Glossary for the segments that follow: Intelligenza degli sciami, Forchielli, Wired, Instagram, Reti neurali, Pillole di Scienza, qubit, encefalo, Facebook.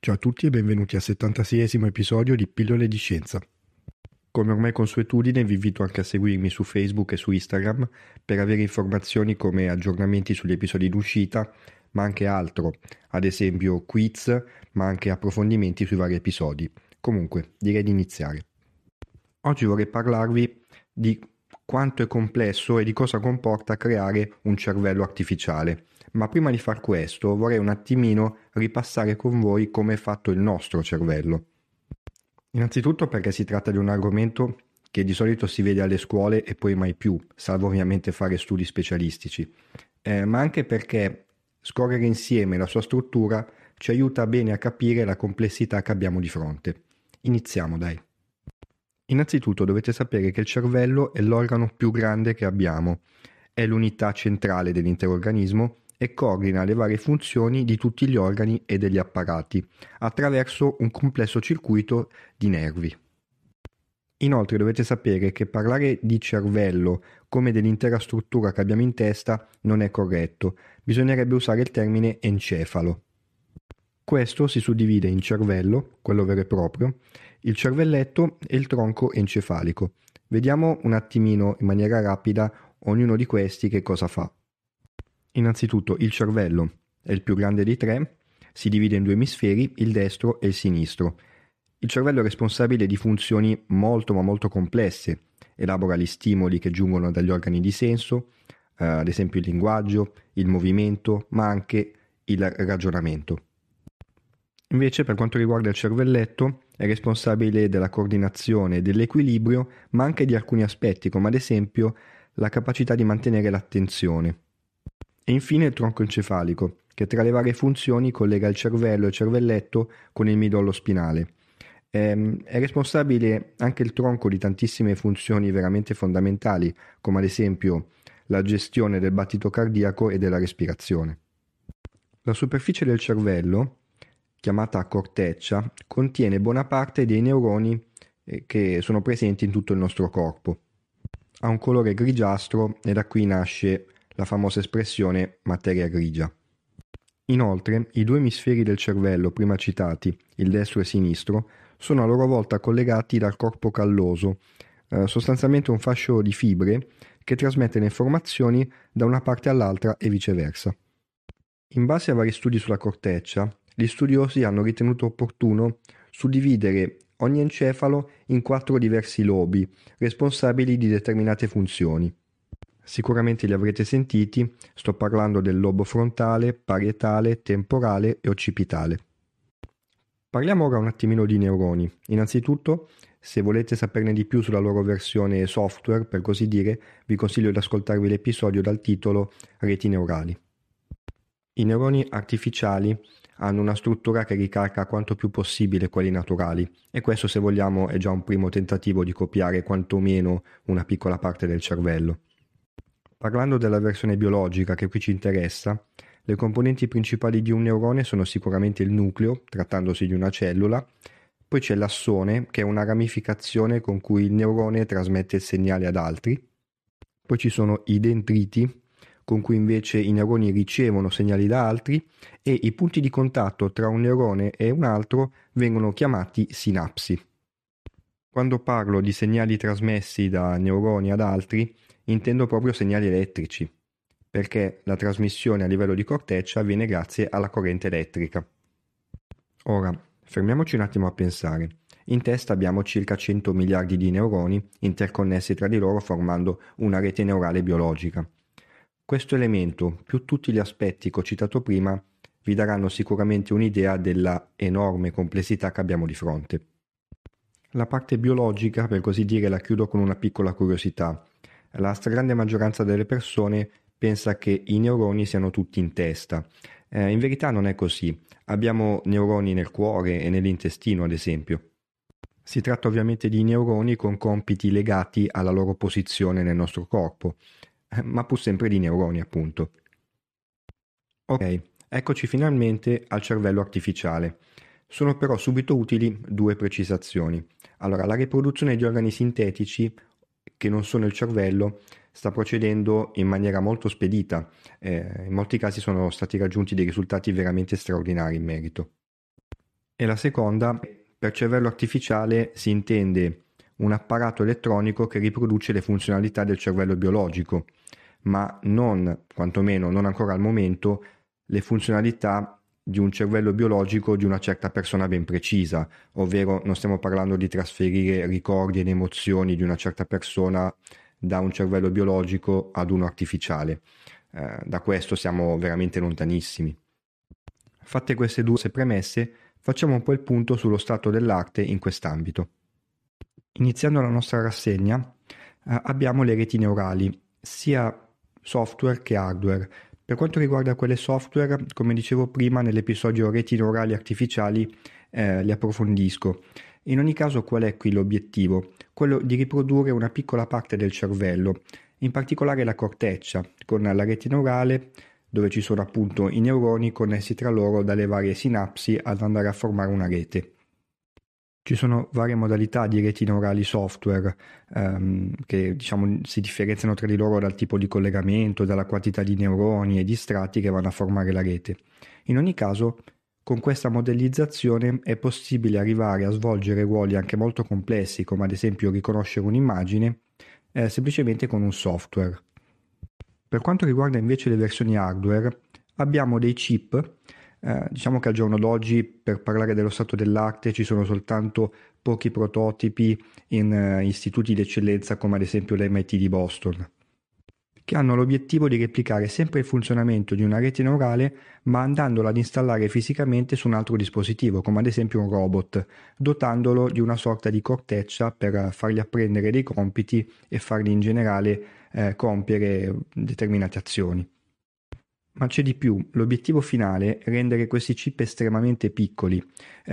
Ciao a tutti e benvenuti al 76esimo episodio di Pillole di Scienza. Come ormai consuetudine vi invito anche a seguirmi su Facebook e su Instagram per avere informazioni come aggiornamenti sugli episodi d'uscita, ma anche altro, ad esempio quiz, ma anche approfondimenti sui vari episodi. Comunque, direi di iniziare. Oggi vorrei parlarvi di quanto è complesso e di cosa comporta creare un cervello artificiale. Ma prima di far questo vorrei un attimino ripassare con voi come è fatto il nostro cervello. Innanzitutto perché si tratta di un argomento che di solito si vede alle scuole e poi mai più, salvo ovviamente fare studi specialistici, ma anche perché scorrere insieme la sua struttura ci aiuta bene a capire la complessità che abbiamo di fronte. Iniziamo dai. Innanzitutto dovete sapere che il cervello è l'organo più grande che abbiamo, è l'unità centrale dell'intero organismo e coordina le varie funzioni di tutti gli organi e degli apparati attraverso un complesso circuito di nervi. Inoltre dovete sapere che parlare di cervello come dell'intera struttura che abbiamo in testa non è corretto, bisognerebbe usare il termine encefalo. Questo si suddivide in cervello, quello vero e proprio, il cervelletto e il tronco encefalico. Vediamo un attimino in maniera rapida ognuno di questi che cosa fa. Innanzitutto il cervello è il più grande dei tre, si divide in due emisferi, il destro e il sinistro. Il cervello è responsabile di funzioni molto ma molto complesse, elabora gli stimoli che giungono dagli organi di senso, ad esempio il linguaggio, il movimento, ma anche il ragionamento. Invece per quanto riguarda il cervelletto è responsabile della coordinazione, dell'equilibrio, ma anche di alcuni aspetti come ad esempio la capacità di mantenere l'attenzione. E infine il tronco encefalico, che tra le varie funzioni collega il cervello e il cervelletto con il midollo spinale. È responsabile anche il tronco di tantissime funzioni veramente fondamentali, come ad esempio la gestione del battito cardiaco e della respirazione. La superficie del cervello, chiamata corteccia, contiene buona parte dei neuroni che sono presenti in tutto il nostro corpo. Ha un colore grigiastro e da qui nasce la famosa espressione materia grigia. Inoltre, i due emisferi del cervello prima citati, il destro e il sinistro, sono a loro volta collegati dal corpo calloso, sostanzialmente un fascio di fibre che trasmette le informazioni da una parte all'altra e viceversa. In base a vari studi sulla corteccia, gli studiosi hanno ritenuto opportuno suddividere ogni encefalo in 4 diversi lobi, responsabili di determinate funzioni. Sicuramente li avrete sentiti, sto parlando del lobo frontale, parietale, temporale e occipitale. Parliamo ora un attimino di neuroni. Innanzitutto, se volete saperne di più sulla loro versione software, per così dire, vi consiglio di ascoltarvi l'episodio dal titolo Reti neurali. I neuroni artificiali hanno una struttura che ricalca quanto più possibile quelli naturali e questo, se vogliamo, è già un primo tentativo di copiare quantomeno una piccola parte del cervello. Parlando della versione biologica che qui ci interessa, le componenti principali di un neurone sono sicuramente il nucleo, trattandosi di una cellula, poi c'è l'assone, che è una ramificazione con cui il neurone trasmette il segnale ad altri, poi ci sono i dendriti, con cui invece i neuroni ricevono segnali da altri, e i punti di contatto tra un neurone e un altro vengono chiamati sinapsi. Quando parlo di segnali trasmessi da neuroni ad altri, intendo proprio segnali elettrici, perché la trasmissione a livello di corteccia avviene grazie alla corrente elettrica. Ora, fermiamoci un attimo a pensare. In testa abbiamo circa 100 miliardi di neuroni interconnessi tra di loro formando una rete neurale biologica. Questo elemento, più tutti gli aspetti che ho citato prima, vi daranno sicuramente un'idea della enorme complessità che abbiamo di fronte. La parte biologica, per così dire, la chiudo con una piccola curiosità. La stragrande maggioranza delle persone pensa che i neuroni siano tutti in testa. In verità non è così. Abbiamo neuroni nel cuore e nell'intestino, ad esempio. Si tratta ovviamente di neuroni con compiti legati alla loro posizione nel nostro corpo, ma pur sempre di neuroni, appunto. Ok, eccoci finalmente al cervello artificiale. Sono però subito utili due precisazioni. Allora, la riproduzione di organi sintetici che non sono il cervello sta procedendo in maniera molto spedita. In molti casi sono stati raggiunti dei risultati veramente straordinari in merito. E la seconda, per cervello artificiale si intende un apparato elettronico che riproduce le funzionalità del cervello biologico, ma non, quantomeno non ancora al momento, le funzionalità di un cervello biologico di una certa persona ben precisa, ovvero non stiamo parlando di trasferire ricordi ed emozioni di una certa persona da un cervello biologico ad uno artificiale. Da questo siamo veramente lontanissimi. Fatte queste due premesse, facciamo un po' il punto sullo stato dell'arte in quest'ambito. Iniziando la nostra rassegna, abbiamo le reti neurali, sia software che hardware. Per quanto riguarda quelle software, come dicevo prima nell'episodio reti neurali artificiali, le approfondisco. In ogni caso, qual è qui l'obiettivo? Quello di riprodurre una piccola parte del cervello, in particolare la corteccia, con la rete neurale, dove ci sono appunto i neuroni connessi tra loro dalle varie sinapsi ad andare a formare una rete. Ci sono varie modalità di reti neurali software che diciamo si differenziano tra di loro dal tipo di collegamento, dalla quantità di neuroni e di strati che vanno a formare la rete. In ogni caso, con questa modellizzazione è possibile arrivare a svolgere ruoli anche molto complessi, come ad esempio riconoscere un'immagine, semplicemente con un software. Per quanto riguarda invece le versioni hardware, abbiamo dei chip. Diciamo che al giorno d'oggi per parlare dello stato dell'arte ci sono soltanto pochi prototipi in istituti di eccellenza come ad esempio l'MIT di Boston, che hanno l'obiettivo di replicare sempre il funzionamento di una rete neurale ma andandola ad installare fisicamente su un altro dispositivo come ad esempio un robot, dotandolo di una sorta di corteccia per fargli apprendere dei compiti e fargli in generale compiere determinate azioni. Ma c'è di più, l'obiettivo finale è rendere questi chip estremamente piccoli.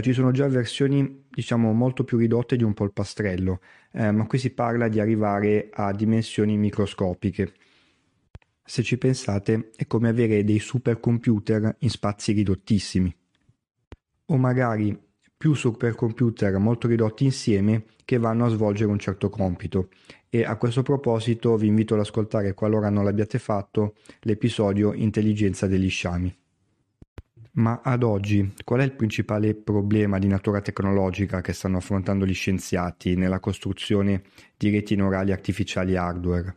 Ci sono già versioni diciamo molto più ridotte di un polpastrello, ma qui si parla di arrivare a dimensioni microscopiche. Se ci pensate è come avere dei supercomputer in spazi ridottissimi, o magari più supercomputer molto ridotti insieme che vanno a svolgere un certo compito. E a questo proposito vi invito ad ascoltare, qualora non l'abbiate fatto, l'episodio Intelligenza degli sciami. Ma ad oggi, qual è il principale problema di natura tecnologica che stanno affrontando gli scienziati nella costruzione di reti neurali artificiali hardware?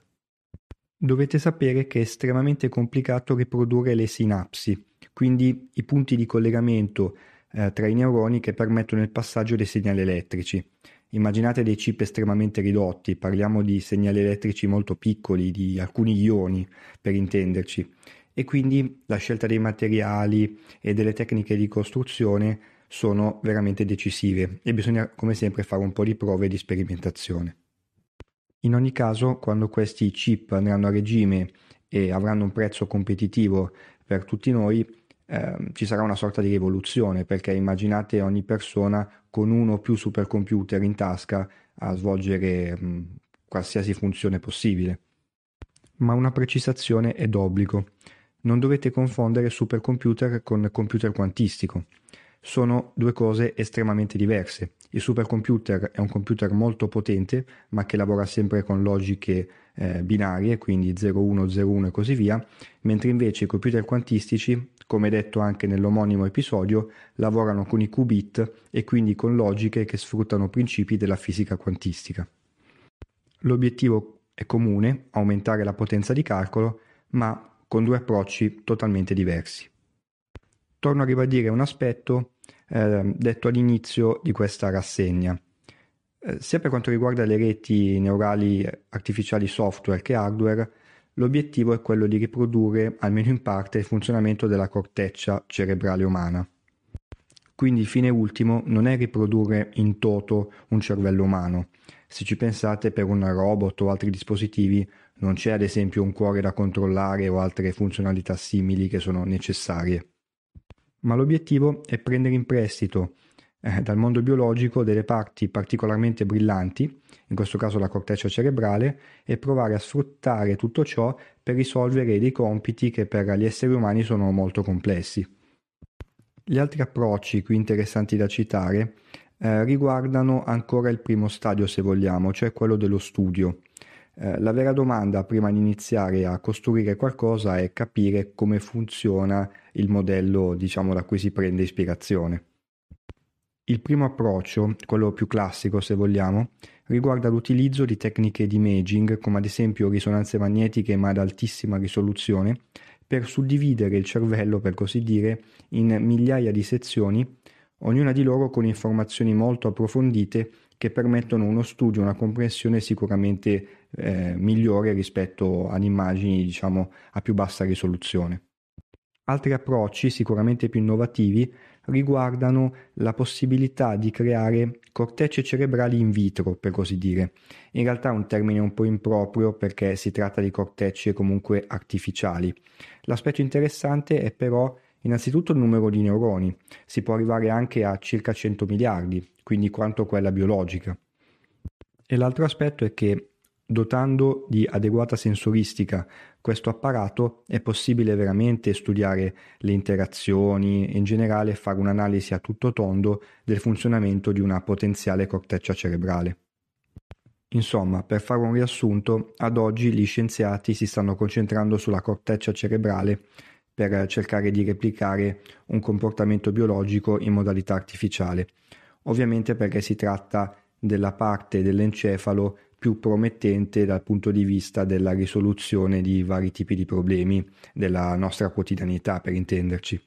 Dovete sapere che è estremamente complicato riprodurre le sinapsi, quindi i punti di collegamento tra i neuroni che permettono il passaggio dei segnali elettrici. Immaginate dei chip estremamente ridotti, parliamo di segnali elettrici molto piccoli, di alcuni ioni per intenderci, e quindi la scelta dei materiali e delle tecniche di costruzione sono veramente decisive e bisogna come sempre fare un po' di prove e di sperimentazione. In ogni caso, quando questi chip andranno a regime e avranno un prezzo competitivo per tutti noi, ci sarà una sorta di rivoluzione, perché immaginate ogni persona con uno o più supercomputer in tasca a svolgere qualsiasi funzione possibile. Ma una precisazione è d'obbligo: non dovete confondere supercomputer con computer quantistico. Sono due cose estremamente diverse. Il supercomputer è un computer molto potente, ma che lavora sempre con logiche binarie, quindi 01, 01 e così via, mentre invece i computer quantistici, come detto anche nell'omonimo episodio, lavorano con i qubit e quindi con logiche che sfruttano principi della fisica quantistica. L'obiettivo è comune, aumentare la potenza di calcolo, ma con due approcci totalmente diversi. Torno a ribadire un aspetto detto all'inizio di questa rassegna. Sia per quanto riguarda le reti neurali artificiali software che hardware, L'obiettivo è quello di riprodurre, almeno in parte, il funzionamento della corteccia cerebrale umana. Quindi il fine ultimo non è riprodurre in toto un cervello umano. Se ci pensate, per un robot o altri dispositivi non c'è ad esempio un cuore da controllare o altre funzionalità simili che sono necessarie. Ma l'obiettivo è prendere in prestito dal mondo biologico delle parti particolarmente brillanti, in questo caso la corteccia cerebrale, e provare a sfruttare tutto ciò per risolvere dei compiti che per gli esseri umani sono molto complessi. Gli altri approcci qui interessanti da citare riguardano ancora il primo stadio, se vogliamo, cioè quello dello studio. La vera domanda prima di iniziare a costruire qualcosa è capire come funziona il modello, diciamo, da cui si prende ispirazione. Il primo approccio, quello più classico se vogliamo, riguarda l'utilizzo di tecniche di imaging, come ad esempio risonanze magnetiche ma ad altissima risoluzione, per suddividere il cervello, per così dire, in migliaia di sezioni, ognuna di loro con informazioni molto approfondite che permettono uno studio, una comprensione sicuramente migliore rispetto ad immagini, diciamo, a più bassa risoluzione. Altri approcci, sicuramente più innovativi, riguardano la possibilità di creare cortecce cerebrali in vitro, per così dire. In realtà è un termine un po' improprio perché si tratta di cortecce comunque artificiali. L'aspetto interessante è però innanzitutto il numero di neuroni. Si può arrivare anche a circa 100 miliardi, quindi quanto quella biologica. E l'altro aspetto è che, dotando di adeguata sensoristica questo apparato, è possibile veramente studiare le interazioni e in generale fare un'analisi a tutto tondo del funzionamento di una potenziale corteccia cerebrale. Insomma, per fare un riassunto, ad oggi gli scienziati si stanno concentrando sulla corteccia cerebrale per cercare di replicare un comportamento biologico in modalità artificiale, ovviamente perché si tratta della parte dell'encefalo più promettente dal punto di vista della risoluzione di vari tipi di problemi della nostra quotidianità, per intenderci.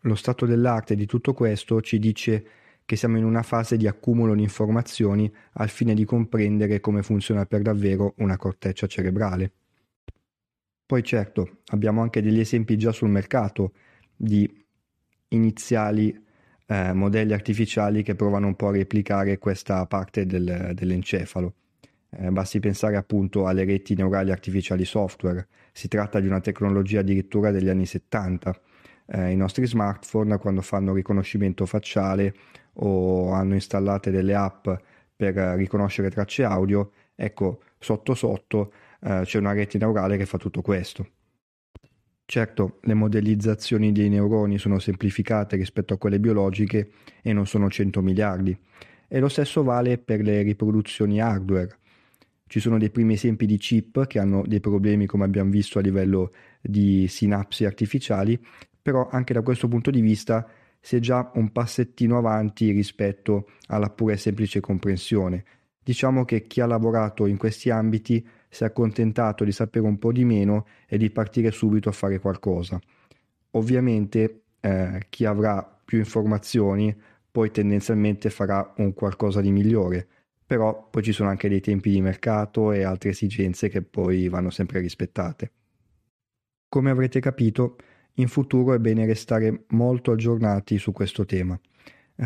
Lo stato dell'arte di tutto questo ci dice che siamo in una fase di accumulo di informazioni al fine di comprendere come funziona per davvero una corteccia cerebrale. Poi certo, abbiamo anche degli esempi già sul mercato di iniziali modelli artificiali che provano un po' a replicare questa parte dell'encefalo. Basti pensare appunto alle reti neurali artificiali software. Si tratta di una tecnologia addirittura degli anni 70. I nostri smartphone, quando fanno riconoscimento facciale o hanno installate delle app per riconoscere tracce audio, ecco, sotto sotto c'è una rete neurale che fa tutto questo. Certo, le modellizzazioni dei neuroni sono semplificate rispetto a quelle biologiche e non sono 100 miliardi. E lo stesso vale per le riproduzioni hardware. Ci sono dei primi esempi di chip che hanno dei problemi, come abbiamo visto, a livello di sinapsi artificiali, però anche da questo punto di vista si è già un passettino avanti rispetto alla pura e semplice comprensione. Diciamo che chi ha lavorato in questi ambiti si è accontentato di sapere un po' di meno e di partire subito a fare qualcosa. Ovviamente chi avrà più informazioni poi tendenzialmente farà un qualcosa di migliore, però poi ci sono anche dei tempi di mercato e altre esigenze che poi vanno sempre rispettate. Come avrete capito, in futuro è bene restare molto aggiornati su questo tema.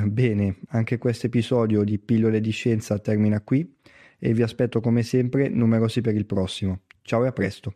Bene, anche questo episodio di Pillole di Scienza termina qui e vi aspetto come sempre numerosi per il prossimo. Ciao e a presto!